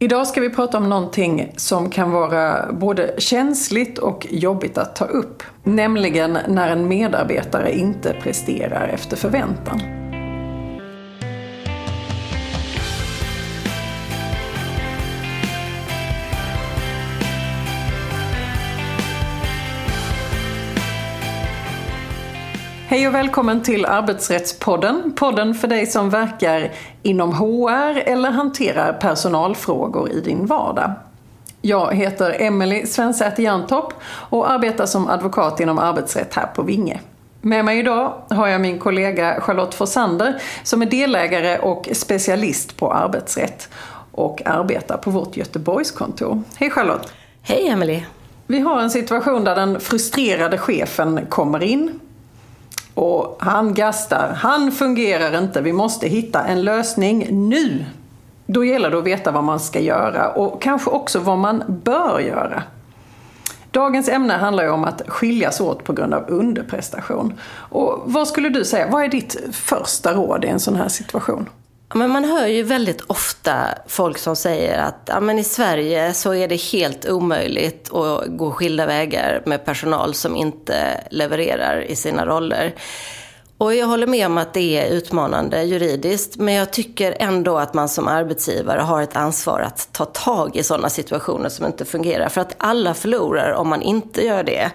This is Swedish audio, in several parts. Idag ska vi prata om någonting som kan vara både känsligt och jobbigt att ta upp. Nämligen när en medarbetare inte presterar efter förväntan. Hej och välkommen till Arbetsrättspodden. Podden för dig som verkar inom HR eller hanterar personalfrågor i din vardag. Jag heter Emelie Svensäte-Järntopp och arbetar som advokat inom arbetsrätt här på Vinge. Med mig idag har jag min kollega Charlotte Forsander som är delägare och specialist på arbetsrätt och arbetar på vårt Göteborgskontor. Hej Charlotte! Hej Emelie! Vi har en situation där den frustrerade chefen kommer in. Och han gastar, han fungerar inte, vi måste hitta en lösning nu. Då gäller det att veta vad man ska göra och kanske också vad man bör göra. Dagens ämne handlar ju om att skiljas åt på grund av underprestation. Och vad skulle du säga, vad är ditt första råd i en sån här situation? Ja, men man hör ju väldigt ofta folk som säger att ja, men i Sverige så är det helt omöjligt att gå skilda vägar med personal som inte levererar i sina roller. Och jag håller med om att det är utmanande juridiskt, men jag tycker ändå att man som arbetsgivare har ett ansvar att ta tag i sådana situationer som inte fungerar. För att alla förlorar om man inte gör det.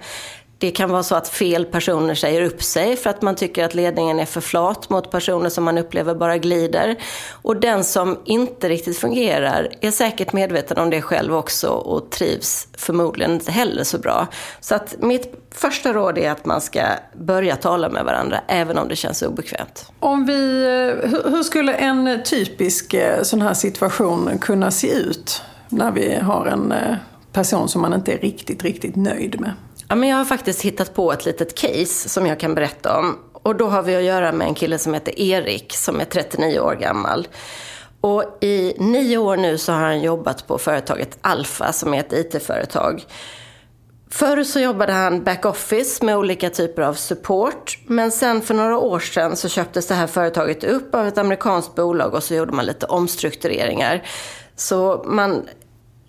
Det kan vara så att fel personer säger upp sig för att man tycker att ledningen är för flat mot personer som man upplever bara glider. Och den som inte riktigt fungerar är säkert medveten om det själv också och trivs förmodligen inte heller så bra. Så att mitt första råd är att man ska börja tala med varandra även om det känns obekvämt. Hur skulle en typisk sån här situation kunna se ut när vi har en person som man inte är riktigt nöjd med? Ja, men jag har faktiskt hittat på ett litet case som jag kan berätta om. Och då har vi att göra med en kille som heter Erik som är 39 år gammal. Och i 9 år nu så har han jobbat på företaget Alfa som är ett IT-företag. Förr så jobbade han back-office med olika typer av support. Men sen för några år sedan så köptes det här företaget upp av ett amerikanskt bolag och så gjorde man lite omstruktureringar. Så man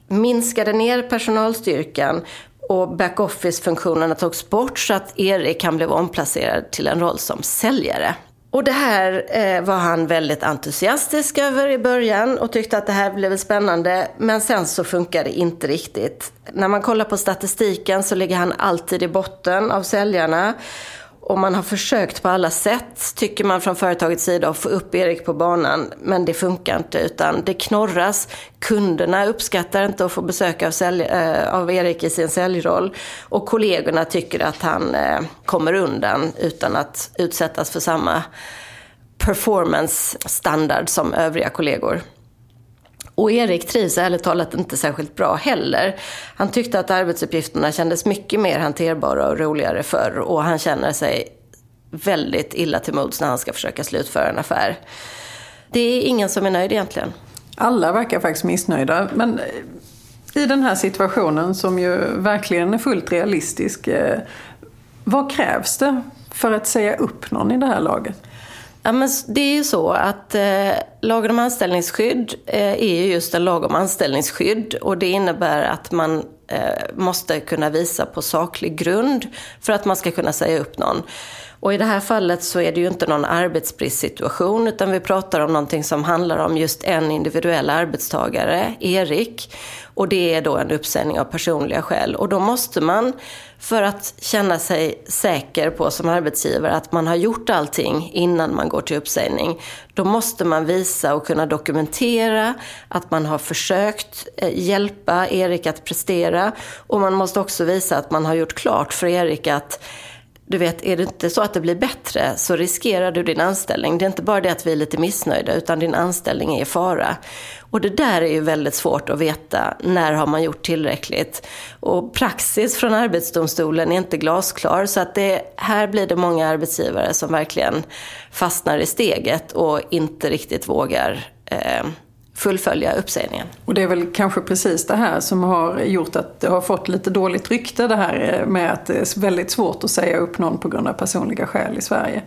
minskade ner personalstyrkan. Och back-office-funktionerna togs bort så att Erik kan bli omplacerad till en roll som säljare. Och det här var han väldigt entusiastisk över i början och tyckte att det här blev spännande. Men sen så funkar det inte riktigt. När man kollar på statistiken så ligger han alltid i botten av säljarna. Och man har försökt på alla sätt, tycker man från företagets sida, att få upp Erik på banan. Men det funkar inte utan det knorras. Kunderna uppskattar inte att få besök av Erik i sin säljroll. Och kollegorna tycker att han kommer undan utan att utsättas för samma performance-standard som övriga kollegor. Och Erik trivs ärligt talat inte särskilt bra heller. Han tyckte att arbetsuppgifterna kändes mycket mer hanterbara och roligare förr. Och han känner sig väldigt illa till mods när han ska försöka slutföra en affär. Det är ingen som är nöjd egentligen. Alla verkar faktiskt missnöjda. Men i den här situationen som ju verkligen är fullt realistisk. Vad krävs det för att säga upp någon i det här laget? Ja, men det är ju så att lagen om anställningsskydd är ju just en lag om anställningsskydd och det innebär att man måste kunna visa på saklig grund för att man ska kunna säga upp någon. Och i det här fallet så är det ju inte någon arbetsbristsituation utan vi pratar om någonting som handlar om just en individuell arbetstagare, Erik. Och det är då en uppsägning av personliga skäl. Och då måste man, för att känna sig säker på som arbetsgivare att man har gjort allting innan man går till uppsägning, då måste man visa och kunna dokumentera att man har försökt hjälpa Erik att prestera. Och man måste också visa att man har gjort klart för Erik att du vet, är det inte så att det blir bättre så riskerar du din anställning. Det är inte bara det att vi är lite missnöjda utan din anställning är i fara. Och det där är ju väldigt svårt att veta när har man gjort tillräckligt. Och praxis från Arbetsdomstolen är inte glasklar så att här blir det många arbetsgivare som verkligen fastnar i steget och inte riktigt vågar fullfölja uppsägningen. Och det är väl kanske precis det här som har gjort att det har fått lite dåligt rykte det här med att det är väldigt svårt att säga upp någon på grund av personliga skäl i Sverige.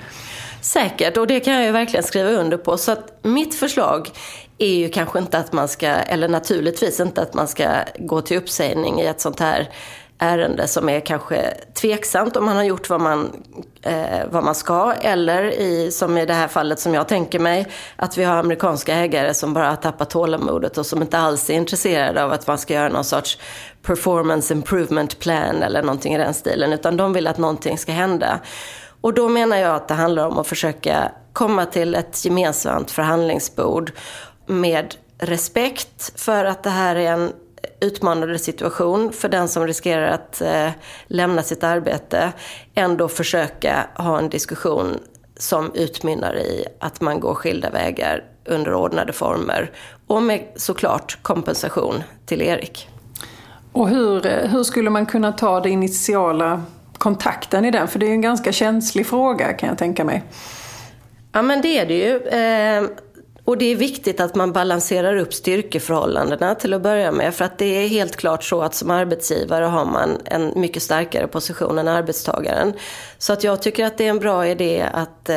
Säkert, och det kan jag ju verkligen skriva under på. Så att mitt förslag är ju kanske inte att man ska, eller naturligtvis inte att man ska gå till uppsägning i ett sånt här ärende som är kanske tveksamt om man har gjort vad man ska, eller i, som i det här fallet som jag tänker mig, att vi har amerikanska ägare som bara har tappat tålamodet och som inte alls är intresserade av att man ska göra någon sorts performance improvement plan eller någonting i den stilen, utan de vill att någonting ska hända. Och då menar jag att det handlar om att försöka komma till ett gemensamt förhandlingsbord med respekt för att det här är en utmanande situation för den som riskerar att lämna sitt arbete, ändå försöka ha en diskussion som utmynnar i att man går skilda vägar under ordnade former och med såklart kompensation till Erik. Och hur skulle man kunna ta det initiala kontakten i den? För det är ju en ganska känslig fråga, kan jag tänka mig. Ja, men det är det ju. Och det är viktigt att man balanserar upp styrkeförhållandena till att börja med, för att det är helt klart så att som arbetsgivare har man en mycket starkare position än arbetstagaren. Så att jag tycker att det är en bra idé att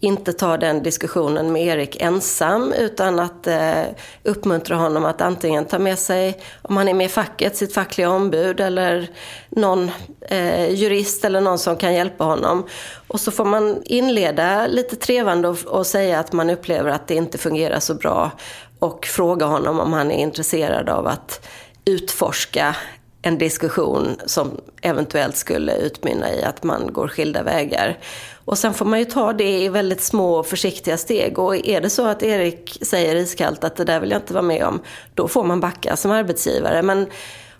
inte ta den diskussionen med Erik ensam, utan att uppmuntra honom att antingen ta med sig, om han är med i facket, sitt fackliga ombud eller någon jurist eller någon som kan hjälpa honom. Och så får man inleda lite trevande och säga att man upplever att det inte fungerar så bra och fråga honom om han är intresserad av att utforska en diskussion som eventuellt skulle utmynna i att man går skilda vägar. Och sen får man ju ta det i väldigt små och försiktiga steg. Och är det så att Erik säger iskallt att det där vill jag inte vara med om, då får man backa som arbetsgivare. Men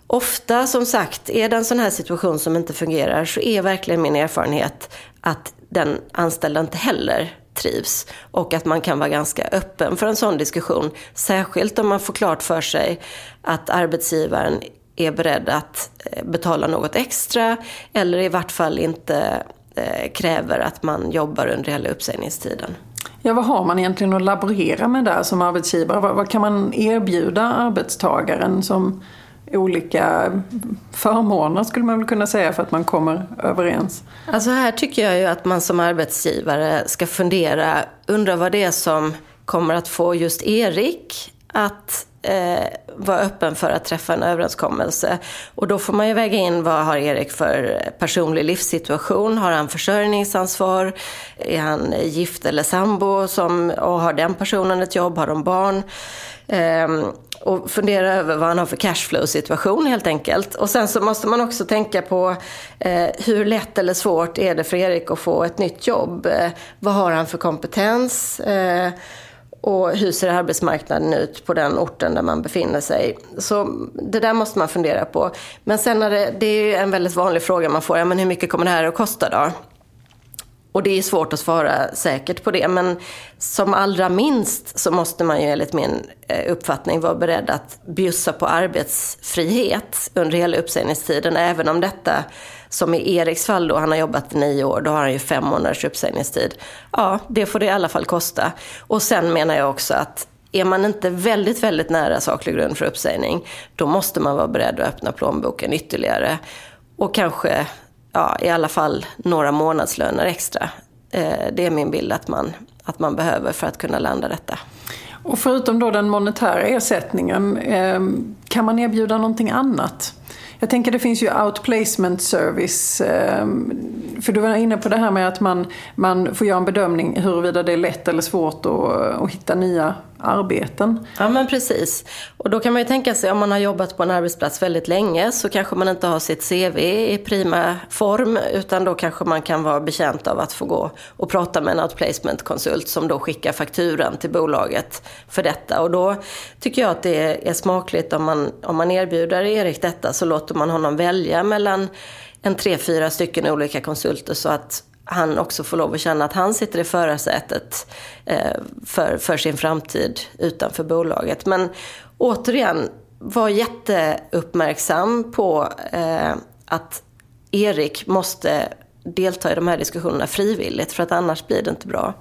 ofta, som sagt, är det en sån här situation som inte fungerar, så är verkligen min erfarenhet att den anställda inte heller trivs. Och att man kan vara ganska öppen för en sån diskussion, särskilt om man får klart för sig att arbetsgivaren är beredd att betala något extra eller i vart fall inte kräver att man jobbar under hela uppsägningstiden. Ja, vad har man egentligen att laborera med där som arbetsgivare? Vad kan man erbjuda arbetstagaren som olika förmåner, skulle man väl kunna säga, för att man kommer överens? Alltså här tycker jag ju att man som arbetsgivare ska fundera, undra vad det är som kommer att få just Erik att vara öppen för att träffa en överenskommelse. Och då får man ju väga in, vad har Erik för personlig livssituation? Har han försörjningsansvar? Är han gift eller sambo? Och har den personen ett jobb? Har de barn? Och fundera över vad han har för cashflow-situation helt enkelt. Och sen så måste man också tänka på hur lätt eller svårt är det för Erik att få ett nytt jobb? Vad har han för kompetens? Och hur ser arbetsmarknaden ut på den orten där man befinner sig? Så det där måste man fundera på. Men sen är det är ju en väldigt vanlig fråga man får. Ja, men hur mycket kommer det här att kosta då? Och det är svårt att svara säkert på det. Men som allra minst så måste man ju enligt min uppfattning vara beredd att bjussa på arbetsfrihet under hela uppsägningstiden. Även om detta, som i Eriks fall då, han har jobbat 9 år, då har han ju 5 månaders uppsägningstid. Ja, det får det i alla fall kosta. Och sen menar jag också att är man inte väldigt, väldigt nära saklig grund för uppsägning, då måste man vara beredd att öppna plånboken ytterligare. Och kanske i alla fall några månadslöner extra. Det är min bild att man behöver för att kunna landa detta. Och förutom då den monetära ersättningen, kan man erbjuda någonting annat? Jag tänker det finns ju outplacement service, för du var inne på det här med att man får göra en bedömning huruvida det är lätt eller svårt att hitta nya arbeten. Ja, men precis. Och då kan man ju tänka sig, om man har jobbat på en arbetsplats väldigt länge så kanske man inte har sitt CV i prima form, utan då kanske man kan vara betjänt av att få gå och prata med en outplacement-konsult som då skickar fakturan till bolaget för detta. Och då tycker jag att det är smakligt om man erbjuder Erik detta, så låter man honom välja mellan 3-4 stycken olika konsulter, så att han också får lov att känna att han sitter i förarsätet för sin framtid utanför bolaget. Men återigen, var jätteuppmärksam på att Erik måste delta i de här diskussionerna frivilligt, för att annars blir det inte bra.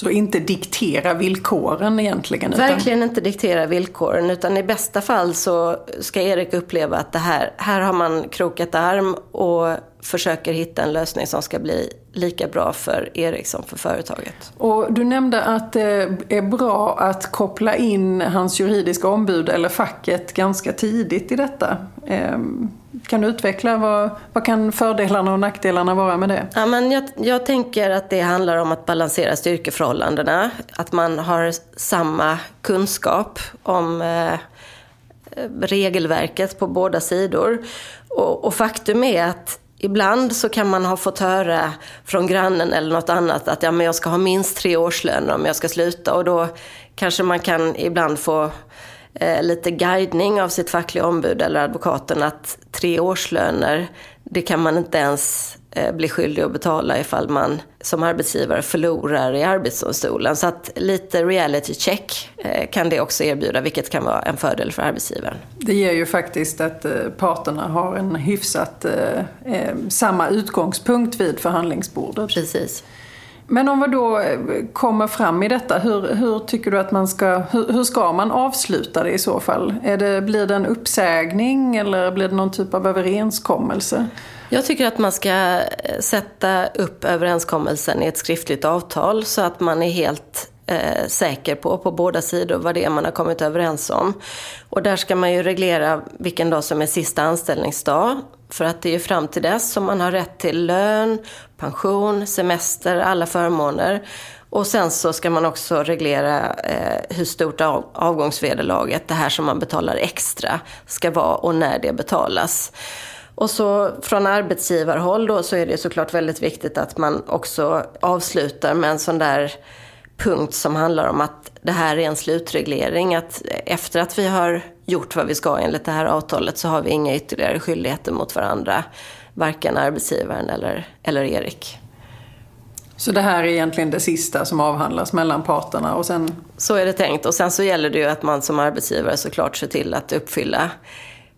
Så inte diktera villkoren egentligen? Verkligen inte diktera villkoren, utan i bästa fall så ska Erik uppleva att det här har man krokat arm och försöker hitta en lösning som ska bli lika bra för Erik som för företaget. Och du nämnde att det är bra att koppla in hans juridiska ombud eller facket ganska tidigt i detta. Kan du utveckla vad kan fördelarna och nackdelarna vara med det? Ja, men jag tänker att det handlar om att balansera styrkeförhållandena. Att man har samma kunskap om regelverket på båda sidor. Och faktum är att ibland så kan man ha fått höra från grannen eller något annat att ja, men jag ska ha minst 3 årslön om jag ska sluta. Och då kanske man kan ibland få lite guidning av sitt fackliga ombud eller advokaten att 3 årslöner, det kan man inte ens bli skyldig att betala ifall man som arbetsgivare förlorar i arbetsdomstolen. Så att lite reality check kan det också erbjuda, vilket kan vara en fördel för arbetsgivaren. Det ger ju faktiskt att parterna har en hyfsat samma utgångspunkt vid förhandlingsbordet. Precis. Men om vi då kommer fram i detta, hur tycker du att man ska, hur ska man avsluta det i så fall? Blir det en uppsägning eller blir det någon typ av överenskommelse? Jag tycker att man ska sätta upp överenskommelsen i ett skriftligt avtal så att man är helt säker på båda sidor vad det är man har kommit överens om. Och där ska man ju reglera vilken dag som är sista anställningsdag. För att det är ju fram till dess som man har rätt till lön, pension, semester, alla förmåner. Och sen så ska man också reglera hur stort avgångsvederlaget, det här som man betalar extra, ska vara och när det betalas. Och så från arbetsgivarhåll då, så är det såklart väldigt viktigt att man också avslutar med en sån där punkt som handlar om att det här är en slutreglering. Att efter att vi har gjort vad vi ska enligt det här avtalet så har vi inga ytterligare skyldigheter mot varandra. Varken arbetsgivaren eller Erik. Så det här är egentligen det sista som avhandlas mellan parterna? Och sen... Så är det tänkt. Och sen så gäller det ju att man som arbetsgivare såklart ser till att uppfylla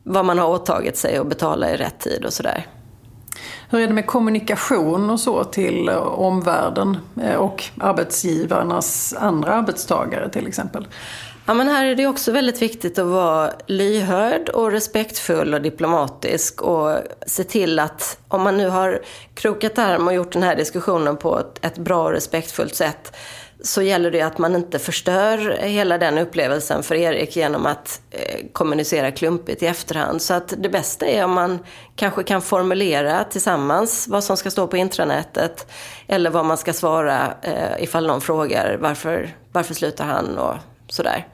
vad man har åtagit sig och betala i rätt tid och sådär. Hur är det med kommunikation och så till omvärlden och arbetsgivarnas andra arbetstagare till exempel? Ja, men här är det också väldigt viktigt att vara lyhörd och respektfull och diplomatisk och se till att om man nu har krokat arm och gjort den här diskussionen på ett bra och respektfullt sätt, så gäller det att man inte förstör hela den upplevelsen för Erik genom att kommunicera klumpigt i efterhand. Så att det bästa är om man kanske kan formulera tillsammans vad som ska stå på intranätet eller vad man ska svara ifall någon frågar varför slutar han och sådär.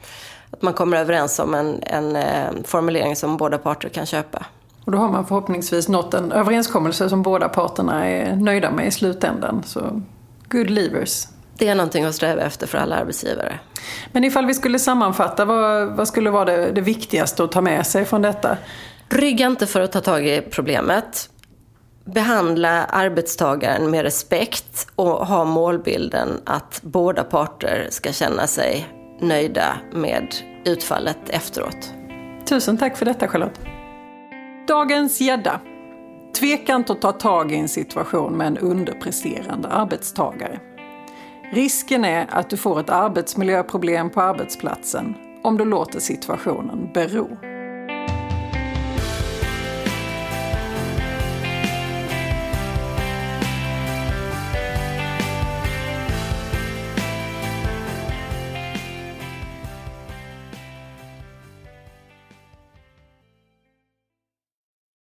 Att man kommer överens om en formulering som båda parter kan köpa. Och då har man förhoppningsvis nått en överenskommelse som båda parterna är nöjda med i slutändan. Så good leavers. Det är någonting att sträva efter för alla arbetsgivare. Men ifall vi skulle sammanfatta, vad skulle vara det viktigaste att ta med sig från detta? Rygga inte för att ta tag i problemet. Behandla arbetstagaren med respekt och ha målbilden att båda parter ska känna sig nöjda med utfallet efteråt. Tusen tack för detta, Charlotte. Dagens gädda. Tveka inte att ta tag i en situation med en underpresterande arbetstagare. Risken är att du får ett arbetsmiljöproblem på arbetsplatsen om du låter situationen bero.